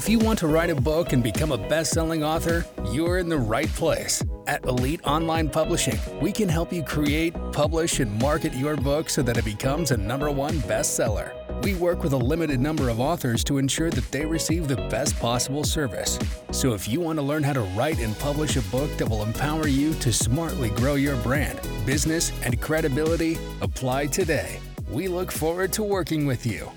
If you want to write a book and become a best-selling author, you're in the right place. At Elite Online Publishing, we can help you create, publish, and market your book so that it becomes a #1 bestseller. We work with a limited number of authors to ensure that they receive the best possible service. So if you want to learn how to write and publish a book that will empower you to smartly grow your brand, business, and credibility, apply today. We look forward to working with you.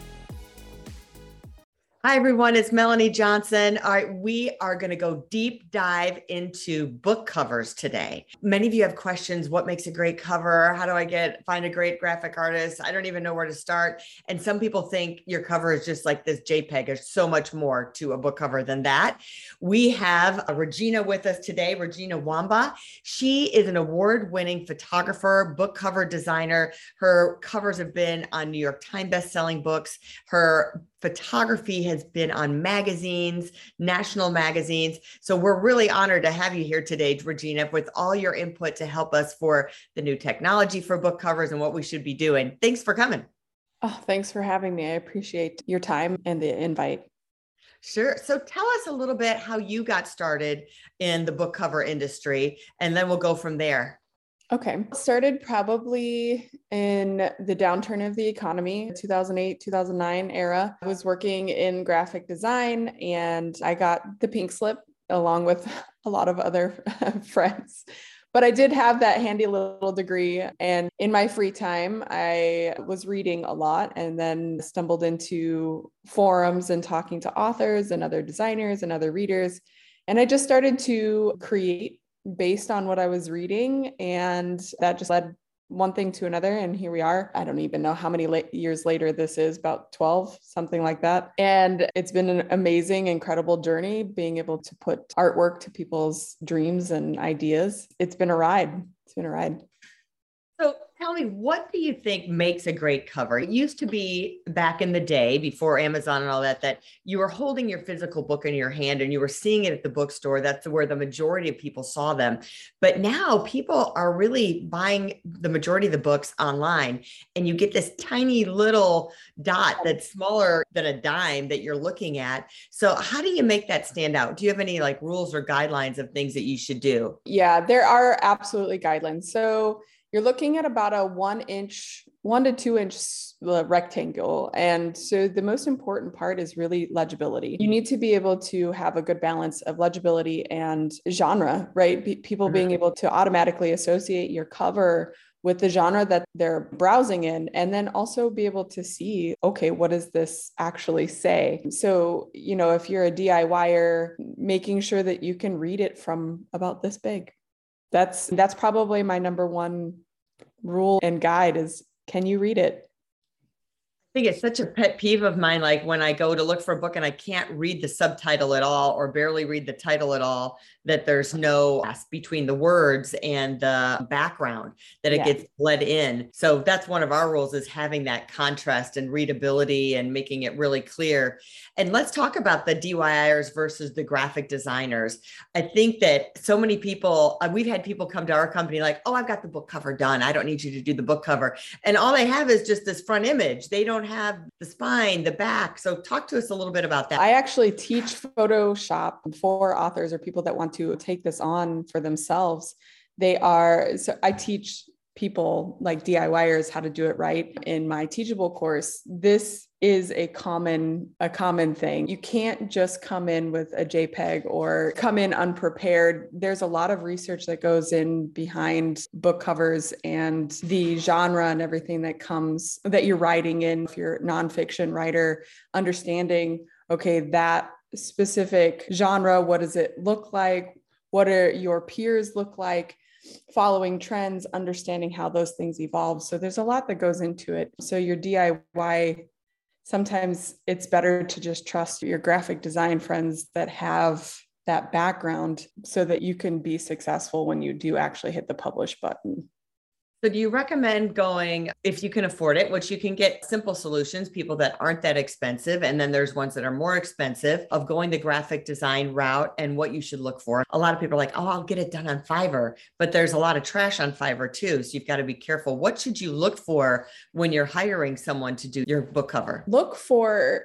Hi, everyone. It's Melanie Johnson. All right, we are going to go deep dive into book covers today. Many of you have questions. What makes a great cover? How do I find a great graphic artist? I don't even know where to start. And some people think your cover is just like this JPEG. There's so much more to a book cover than that. We have Regina with us today, Regina Wamba. She is an award-winning photographer, book cover designer. Her covers have been on New York Times bestselling books. Her photography has been on magazines, national magazines. So we're really honored to have you here today, Regina, with all your input to help us for the new technology for book covers and what we should be doing. Thanks for coming. Oh, thanks for having me. I appreciate your time and the invite. Sure. So tell us a little bit how you got started in the book cover industry, and then we'll go from there. Okay. Started probably in the downturn of the economy, 2008, 2009 era. I was working in graphic design and I got the pink slip along with a lot of other friends. But I did have that handy little degree. And in my free time, I was reading a lot and then stumbled into forums and talking to authors and other designers and other readers. And I just started to create based on what I was reading. And that just led one thing to another. And here we are. I don't even know how many years later this is, about 12, something like that. And it's been an amazing, incredible journey being able to put artwork to people's dreams and ideas. It's been a ride. So tell me, what do you think makes a great cover? It used to be back in the day before Amazon and all that, that you were holding your physical book in your hand and you were seeing it at the bookstore. That's where the majority of people saw them. But now people are really buying the majority of the books online, and you get this tiny little dot that's smaller than a dime that you're looking at. So how do you make that stand out? Do you have any like rules or guidelines of things that you should do? Yeah, there are absolutely guidelines. So you're looking at about a 1 to 2 inch rectangle. And so the most important part is really legibility. You need to be able to have a good balance of legibility and genre, right? People being able to automatically associate your cover with the genre that they're browsing in, and then also be able to see, okay, what does this actually say? So, you know, if you're a DIYer, making sure that you can read it from about this big. That's probably my #1 rule and guide is, can you read it? I think it's such a pet peeve of mine. Like when I go to look for a book and I can't read the subtitle at all, or barely read the title at all, that there's no space between the words and the background, that it gets bled in. So that's one of our rules, is having that contrast and readability and making it really clear. And let's talk about the DIYers versus the graphic designers. I think that so many people, we've had people come to our company like, oh, I've got the book cover done. I don't need you to do the book cover. And all they have is just this front image. They don't have the spine, the back. So talk to us a little bit about that. I actually teach Photoshop for authors or people that want to take this on for themselves. So I teach people like DIYers how to do it right in my Teachable course. This is a common thing. You can't just come in with a JPEG or come in unprepared. There's a lot of research that goes in behind book covers and the genre and everything that you're writing in. If you're a nonfiction writer, understanding, okay, that specific genre, what does it look like? What are your peers look like? Following trends, understanding how those things evolve. So there's a lot that goes into it. So your DIY, sometimes it's better to just trust your graphic design friends that have that background so that you can be successful when you do actually hit the publish button. So do you recommend going, if you can afford it, which you can get simple solutions, people that aren't that expensive, and then there's ones that are more expensive, of going the graphic design route and what you should look for? A lot of people are like, oh, I'll get it done on Fiverr, but there's a lot of trash on Fiverr too. So you've got to be careful. What should you look for when you're hiring someone to do your book cover? Look for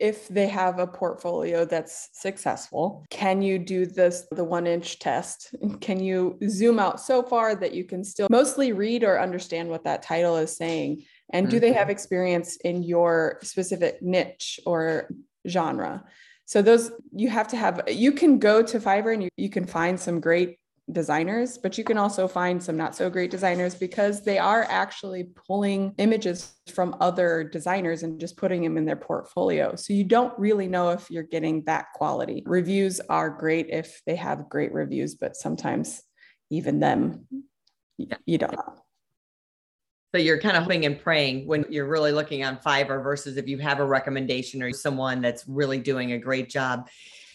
if they have a portfolio that's successful, can you do this, the 1-inch test? Can you zoom out so far that you can still mostly read or understand what that title is saying? And do they have experience in your specific niche or genre? So those, you have to have, you can go to Fiverr and you can find some great designers, but you can also find some not so great designers because they are actually pulling images from other designers and just putting them in their portfolio. So you don't really know if you're getting that quality. Reviews are great if they have great reviews, but sometimes even them, you don't know. So you're kind of hoping and praying when you're really looking on Fiverr versus if you have a recommendation or someone that's really doing a great job.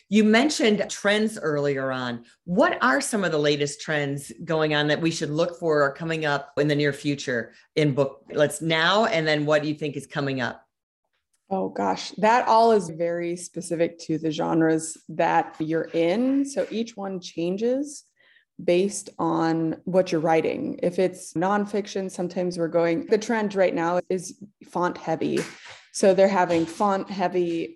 You mentioned trends earlier on. What are some of the latest trends going on that we should look for or coming up in the near future in book? Let's now, and then what do you think is coming up? Oh gosh, that all is very specific to the genres that you're in. So each one changes based on what you're writing. If it's nonfiction, sometimes we're going, the trend right now is font heavy. So they're having font heavy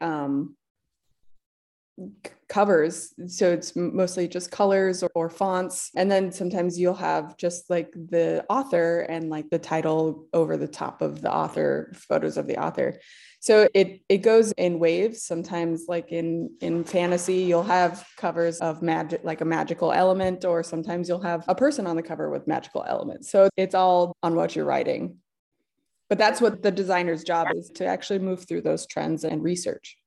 covers. So it's mostly just colors or fonts. And then sometimes you'll have just like the author and like the title over the top of the author, photos of the author. So it goes in waves. Sometimes like in fantasy, you'll have covers of magic, like a magical element, or sometimes you'll have a person on the cover with magical elements. So it's all on what you're writing. But that's what the designer's job is, to actually move through those trends and research.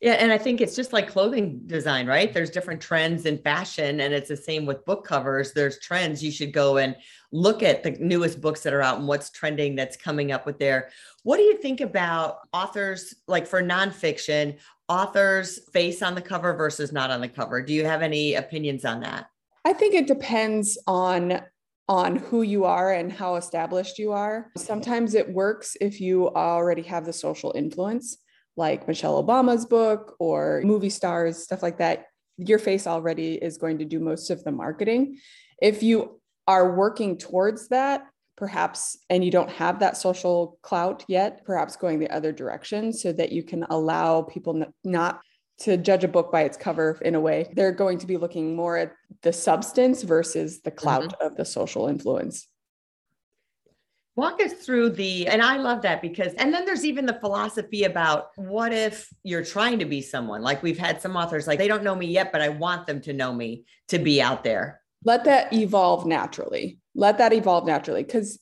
Yeah. And I think it's just like clothing design, right? There's different trends in fashion, and it's the same with book covers. There's trends. You should go and look at the newest books that are out and what's trending that's coming up with there. What do you think about authors, like for nonfiction, authors' face on the cover versus not on the cover? Do you have any opinions on that? I think it depends on who you are and how established you are. Sometimes it works if you already have the social influence, like Michelle Obama's book or movie stars, stuff like that. Your face already is going to do most of the marketing. If you are working towards that, perhaps, and you don't have that social clout yet, perhaps going the other direction so that you can allow people not to judge a book by its cover in a way. They're going to be looking more at the substance versus the clout of the social influence. Walk us through and I love that because, and then there's even the philosophy about what if you're trying to be someone, like we've had some authors, like they don't know me yet, but I want them to know me to be out there. Let that evolve naturally. Because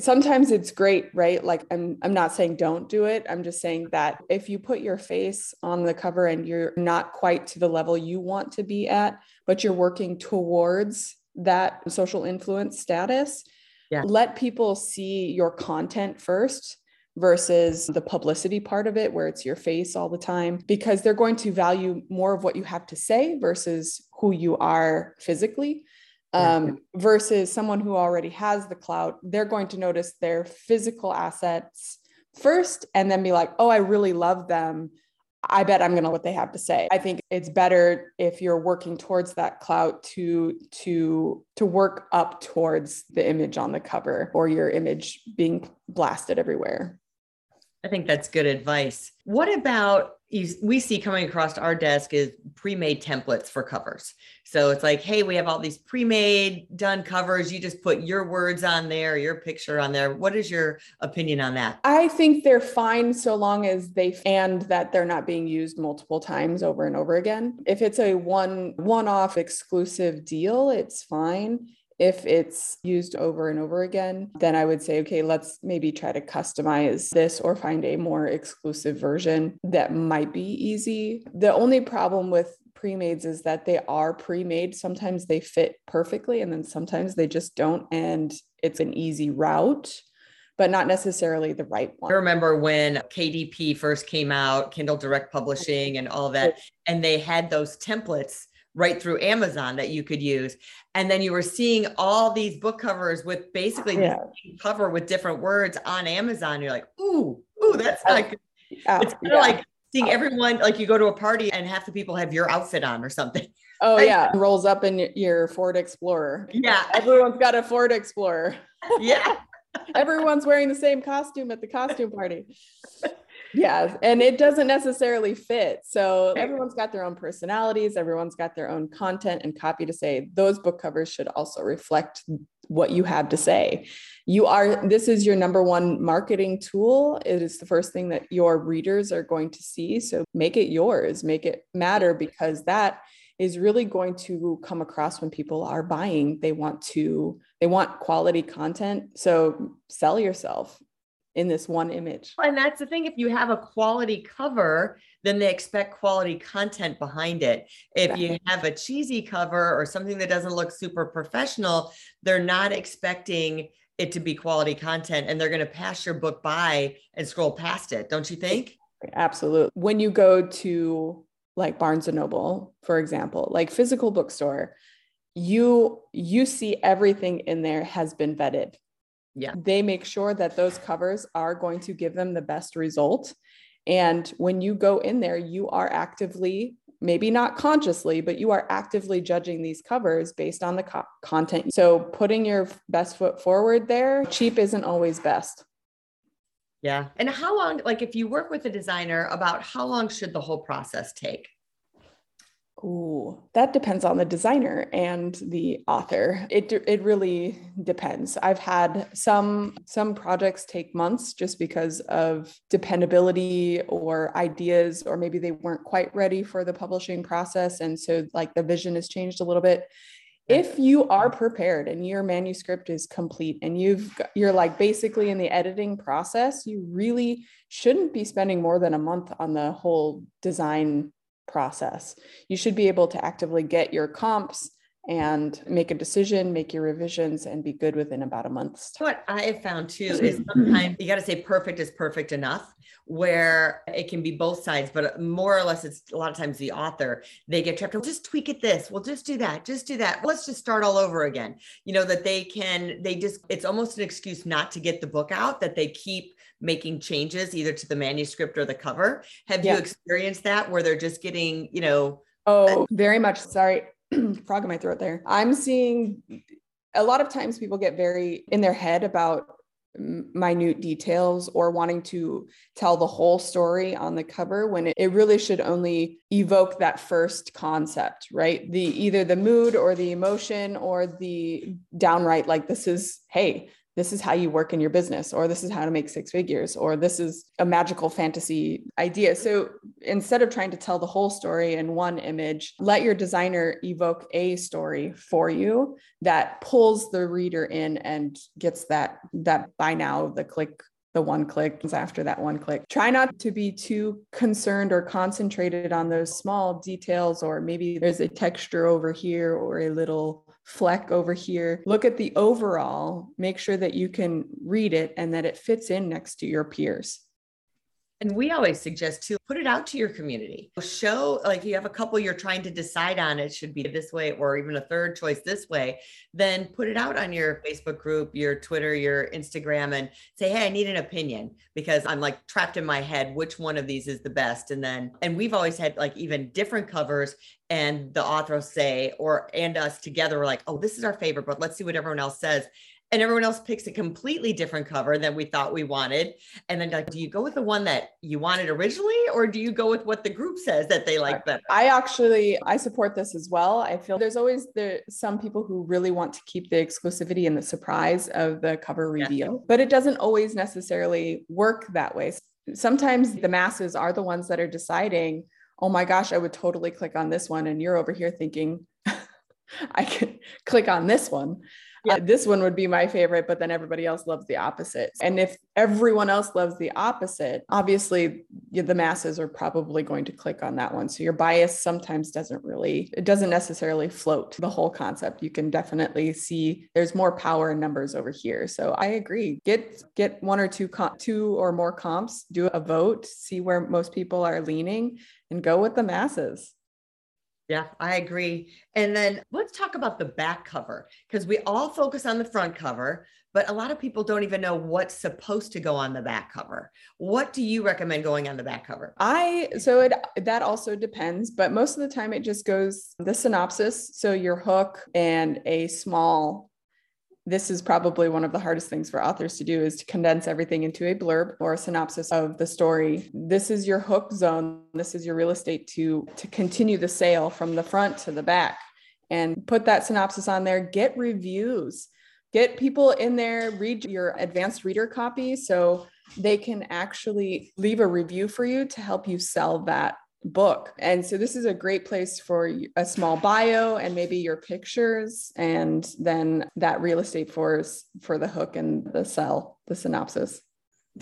sometimes it's great, right? Like I'm not saying don't do it. I'm just saying that if you put your face on the cover and you're not quite to the level you want to be at, but you're working towards that social influence status, yeah, let people see your content first versus the publicity part of it where it's your face all the time, because they're going to value more of what you have to say versus who you are physically. Versus someone who already has the clout, they're going to notice their physical assets first and then be like, oh, I really love them. I bet I'm going to know what they have to say. I think it's better if you're working towards that clout to work up towards the image on the cover or your image being blasted everywhere. I think that's good advice. What about, we see coming across our desk is pre-made templates for covers. So it's like, hey, we have all these pre-made done covers. You just put your words on there, your picture on there. What is your opinion on that? I think they're fine so long as that they're not being used multiple times over and over again. If it's a one-off exclusive deal, it's fine. If it's used over and over again, then I would say, okay, let's maybe try to customize this or find a more exclusive version that might be easy. The only problem with pre-mades is that they are pre-made. Sometimes they fit perfectly and then sometimes they just don't. And it's an easy route, but not necessarily the right one. I remember when KDP first came out, Kindle Direct Publishing and all that, and they had those templates right through Amazon that you could use. And then you were seeing all these book covers with basically the same cover with different words on Amazon. You're like, ooh, that's not good. It's kind of like seeing everyone, like you go to a party and half the people have your outfit on or something. Oh yeah. It rolls up in your Ford Explorer. Yeah. Everyone's got a Ford Explorer. Yeah. Everyone's wearing the same costume at the costume party. Yeah. And it doesn't necessarily fit. So everyone's got their own personalities. Everyone's got their own content and copy to say. Those book covers should also reflect what you have to say. This is your number one marketing tool. It is the first thing that your readers are going to see. So make it yours, make it matter, because that is really going to come across when people are buying. They want quality content. So sell yourself in this one image. And that's the thing. If you have a quality cover, then they expect quality content behind it. If you have a cheesy cover or something that doesn't look super professional, they're not expecting it to be quality content, and they're going to pass your book by and scroll past it. Don't you think? Absolutely. When you go to like Barnes and Noble, for example, like physical bookstore, you see everything in there has been vetted. Yeah. They make sure that those covers are going to give them the best result. And when you go in there, you are actively, maybe not consciously, but you are actively judging these covers based on the content. So putting your best foot forward there, cheap isn't always best. Yeah. And how long, like if you work with a designer, about how long should the whole process take? Ooh, that depends on the designer and the author. It really depends. I've had some projects take months just because of dependability or ideas, or maybe they weren't quite ready for the publishing process. And so like the vision has changed a little bit. If you are prepared and your manuscript is complete and you're like basically in the editing process, you really shouldn't be spending more than a month on the whole design process. You should be able to actively get your comps and make a decision, make your revisions, and be good within about a month's time. What I have found too is sometimes you got to say perfect is perfect enough, where it can be both sides, but more or less it's a lot of times the author, they get trapped. We'll just tweak it this. We'll just do that. Just do that. Let's just start all over again. You know, that it's almost an excuse not to get the book out, that they keep making changes either to the manuscript or the cover. Have you experienced that where they're just getting, you know? Oh, very much. Sorry. Frog in my throat there. I'm seeing a lot of times people get very in their head about minute details or wanting to tell the whole story on the cover when it really should only evoke that first concept, right? Either the mood or the emotion or the downright, like this is how you work in your business, or this is how to make six figures, or this is a magical fantasy idea. So instead of trying to tell the whole story in one image, let your designer evoke a story for you that pulls the reader in and gets that buy now, the click, the one click after that one click. Try not to be too concerned or concentrated on those small details, or maybe there's a texture over here or a little fleck over here. Look at the overall, make sure that you can read it and that it fits in next to your peers. And we always suggest to put it out to your community. Show, like you have a couple you're trying to decide on, it should be this way, or even a third choice this way, then put it out on your Facebook group, your Twitter, your Instagram, and say, hey, I need an opinion because I'm like trapped in my head, which one of these is the best? And we've always had like even different covers, and the author will say, and us together, we're like, oh, this is our favorite, but let's see what everyone else says. And everyone else picks a completely different cover than we thought we wanted. And then like, do you go with the one that you wanted originally, or do you go with what the group says that they like better? I support this as well. I feel there's always some people who really want to keep the exclusivity and the surprise of the cover reveal, but it doesn't always necessarily work that way. Sometimes the masses are the ones that are deciding, oh my gosh, I would totally click on this one. And you're over here thinking, I could click on this one. Yeah. This one would be my favorite, but then everybody else loves the opposite. And if everyone else loves the opposite, obviously the masses are probably going to click on that one. So your bias sometimes doesn't necessarily float the whole concept. You can definitely see there's more power in numbers over here. So I agree. Get one or two or more comps, do a vote, see where most people are leaning, and go with the masses. Yeah, I agree. And then let's talk about the back cover, because we all focus on the front cover, but a lot of people don't even know what's supposed to go on the back cover. What do you recommend going on the back cover? That also depends, but most of the time it just goes the synopsis. So your hook and a small this is probably one of the hardest things for authors to do, is to condense everything into a blurb or a synopsis of the story. This is your hook zone. This is your real estate to continue the sale from the front to the back, and put that synopsis on there. Get reviews, get people in there, read your advanced reader copy so they can actually leave a review for you to help you sell that book. And so this is a great place for a small bio and maybe your pictures, and then that real estate for the hook and the sell, the synopsis.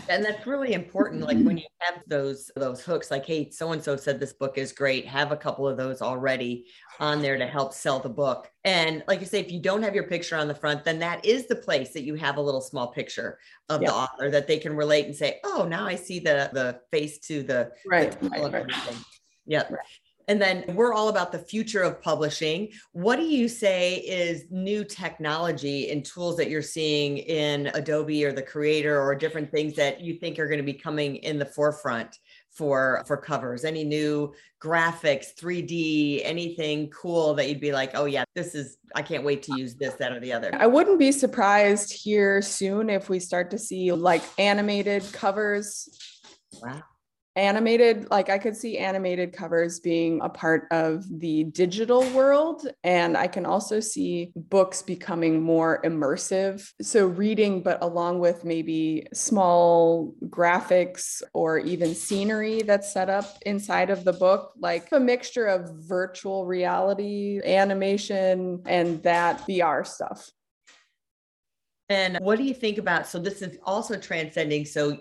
And that's really important. Like when you have those hooks, like, hey, so-and-so said this book is great. Have a couple of those already on there to help sell the book. And like you say, if you don't have your picture on the front, then that is the place that you have a little small picture of the author that they can relate and say, oh, now I see the face to the. Right. Yeah. Right. And then we're all about the future of publishing. What do you say is new technology and tools that you're seeing in Adobe or the Creator or different things that you think are going to be coming in the forefront for covers? Any new graphics, 3D, anything cool that you'd be like, oh yeah, this is, I can't wait to use this, that, or the other? I wouldn't be surprised here soon if we start to see like animated covers. Wow. Animated, like I could see animated covers being a part of the digital world. And I can also see books becoming more immersive. So reading, but along with maybe small graphics or even scenery that's set up inside of the book, like a mixture of virtual reality, animation, and that VR stuff. And what do you think about, so this is also transcending, so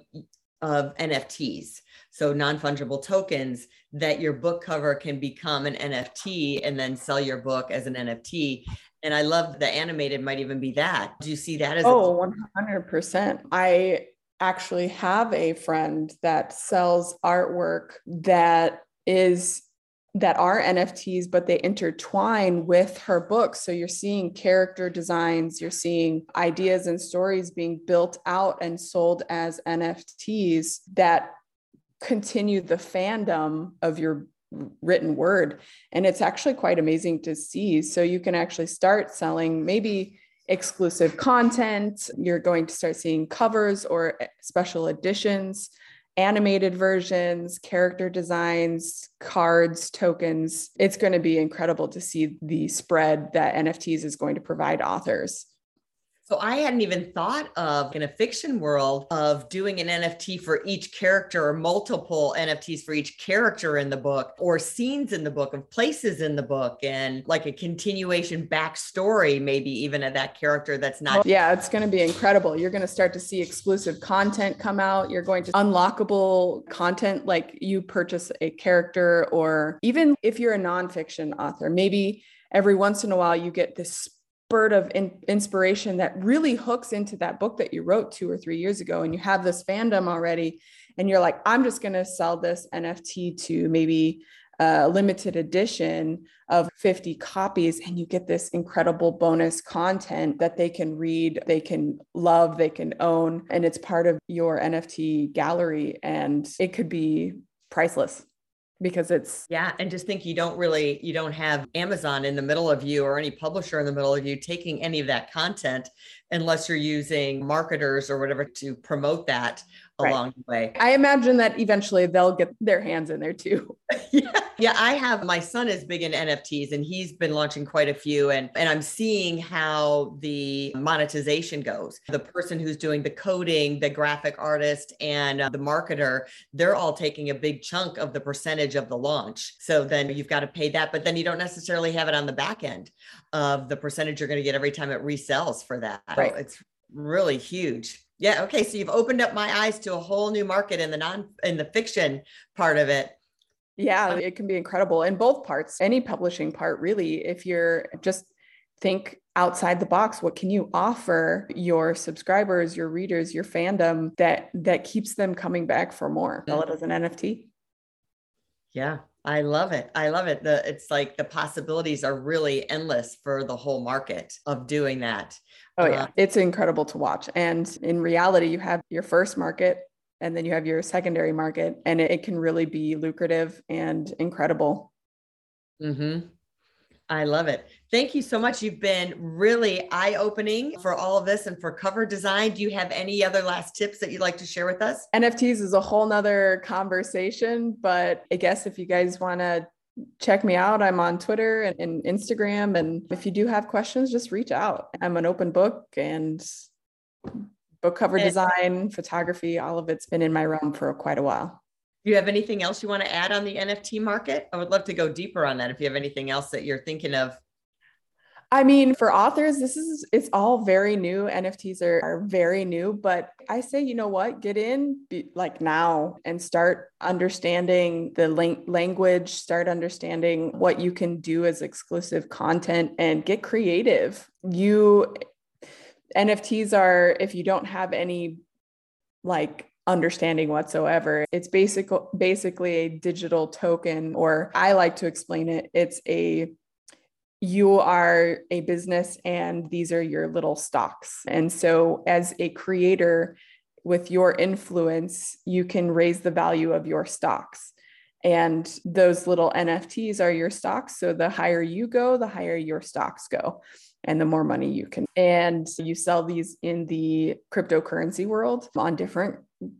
of NFTs. So non-fungible tokens, that your book cover can become an NFT and then sell your book as an NFT. And I love the animated might even be that. Do you see that as 100%. I actually have a friend that sells artwork that are NFTs, but they intertwine with her books. So you're seeing character designs, you're seeing ideas and stories being built out and sold as NFTs that continue the fandom of your written word. And it's actually quite amazing to see. So you can actually start selling maybe exclusive content. You're going to start seeing covers or special editions, animated versions, character designs, cards, tokens. It's going to be incredible to see the spread that NFTs is going to provide authors. So I hadn't even thought of, in a fiction world, of doing an NFT for each character or multiple NFTs for each character in the book or scenes in the book of places in the book, and like a continuation backstory maybe even of that character that's not. Yeah, it's going to be incredible. You're going to start to see exclusive content come out. You're going to unlockable content, like you purchase a character, or even if you're a nonfiction author, maybe every once in a while you get this spurt of inspiration that really hooks into that book that you wrote 2 or 3 years ago, and you have this fandom already, and you're like, I'm just going to sell this NFT to maybe a limited edition of 50 copies, and you get this incredible bonus content that they can read, they can love, they can own, and it's part of your NFT gallery, and it could be priceless. Because it's. Yeah. And just think you don't have Amazon in the middle of you or any publisher in the middle of you taking any of that content unless you're using marketers or whatever to promote that along the way. I imagine that eventually they'll get their hands in there too. Yeah. I have, my son is big in NFTs and he's been launching quite a few, and I'm seeing how the monetization goes. The person who's doing the coding, the graphic artist, and the marketer, they're all taking a big chunk of the percentage of the launch. So then you've got to pay that, but then you don't necessarily have it on the back end of the percentage you're going to get every time it resells for that. Right. It's really huge. Yeah. Okay. So you've opened up my eyes to a whole new market in the fiction part of it. Yeah, it can be incredible in both parts, any publishing part, really. If you're just think outside the box, what can you offer your subscribers, your readers, your fandom that keeps them coming back for more? Sell it as an NFT. Yeah. I love it. I love it. It's like the possibilities are really endless for the whole market of doing that. Oh yeah. It's incredible to watch. And in reality, you have your first market and then you have your secondary market, and it can really be lucrative and incredible. Mm-hmm. I love it. Thank you so much. You've been really eye-opening for all of this and for cover design. Do you have any other last tips that you'd like to share with us? NFTs is a whole nother conversation, but I guess if you guys want to check me out, I'm on Twitter and Instagram. And if you do have questions, just reach out. I'm an open book, and book cover design, photography, all of it's been in my realm for quite a while. Do you have anything else you want to add on the NFT market? I would love to go deeper on that if you have anything else that you're thinking of. I mean, for authors, it's all very new. NFTs are very new, but I say, you know what, get in like now and start understanding the language, start understanding what you can do as exclusive content and get creative. NFTs are, if you don't have any like understanding whatsoever, it's basically a digital token, or I like to explain it. You are a business and these are your little stocks. And so as a creator with your influence, you can raise the value of your stocks. And those little NFTs are your stocks. So the higher you go, the higher your stocks go, and the more money you can. And you sell these in the cryptocurrency world on different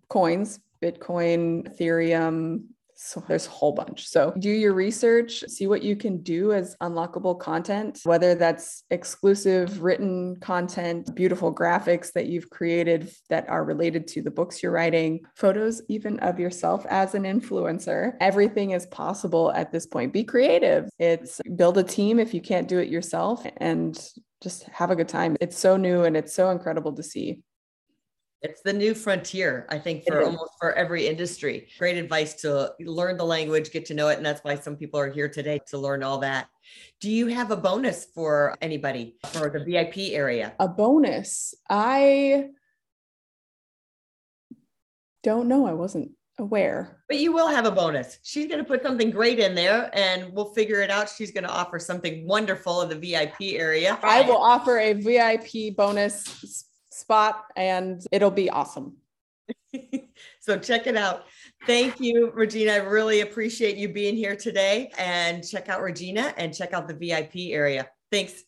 coins, Bitcoin, Ethereum. So there's a whole bunch. So do your research, see what you can do as unlockable content, whether that's exclusive written content, beautiful graphics that you've created that are related to the books you're writing, photos even of yourself as an influencer. Everything is possible at this point. Be creative. It's build a team if you can't do it yourself, and just have a good time. It's so new and it's so incredible to see. It's the new frontier, I think, for almost for every industry. Great advice to learn the language, get to know it. And that's why some people are here today, to learn all that. Do you have a bonus for anybody for the VIP area? A bonus? I don't know. I wasn't aware. But you will have a bonus. She's going to put something great in there and we'll figure it out. She's going to offer something wonderful in the VIP area. I will offer a VIP bonus spot and it'll be awesome. So check it out. Thank you, Regina. I really appreciate you being here today, and check out Regina and check out the VIP area. Thanks.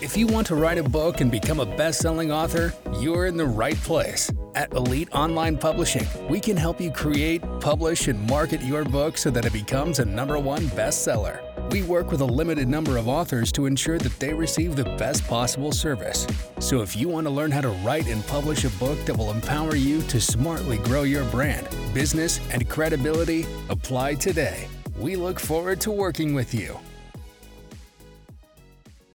If you want to write a book and become a best-selling author, you're in the right place. At Elite Online Publishing, we can help you create, publish, and market your book so that it becomes a #1 bestseller. We work with a limited number of authors to ensure that they receive the best possible service. So if you want to learn how to write and publish a book that will empower you to smartly grow your brand, business, and credibility, apply today. We look forward to working with you.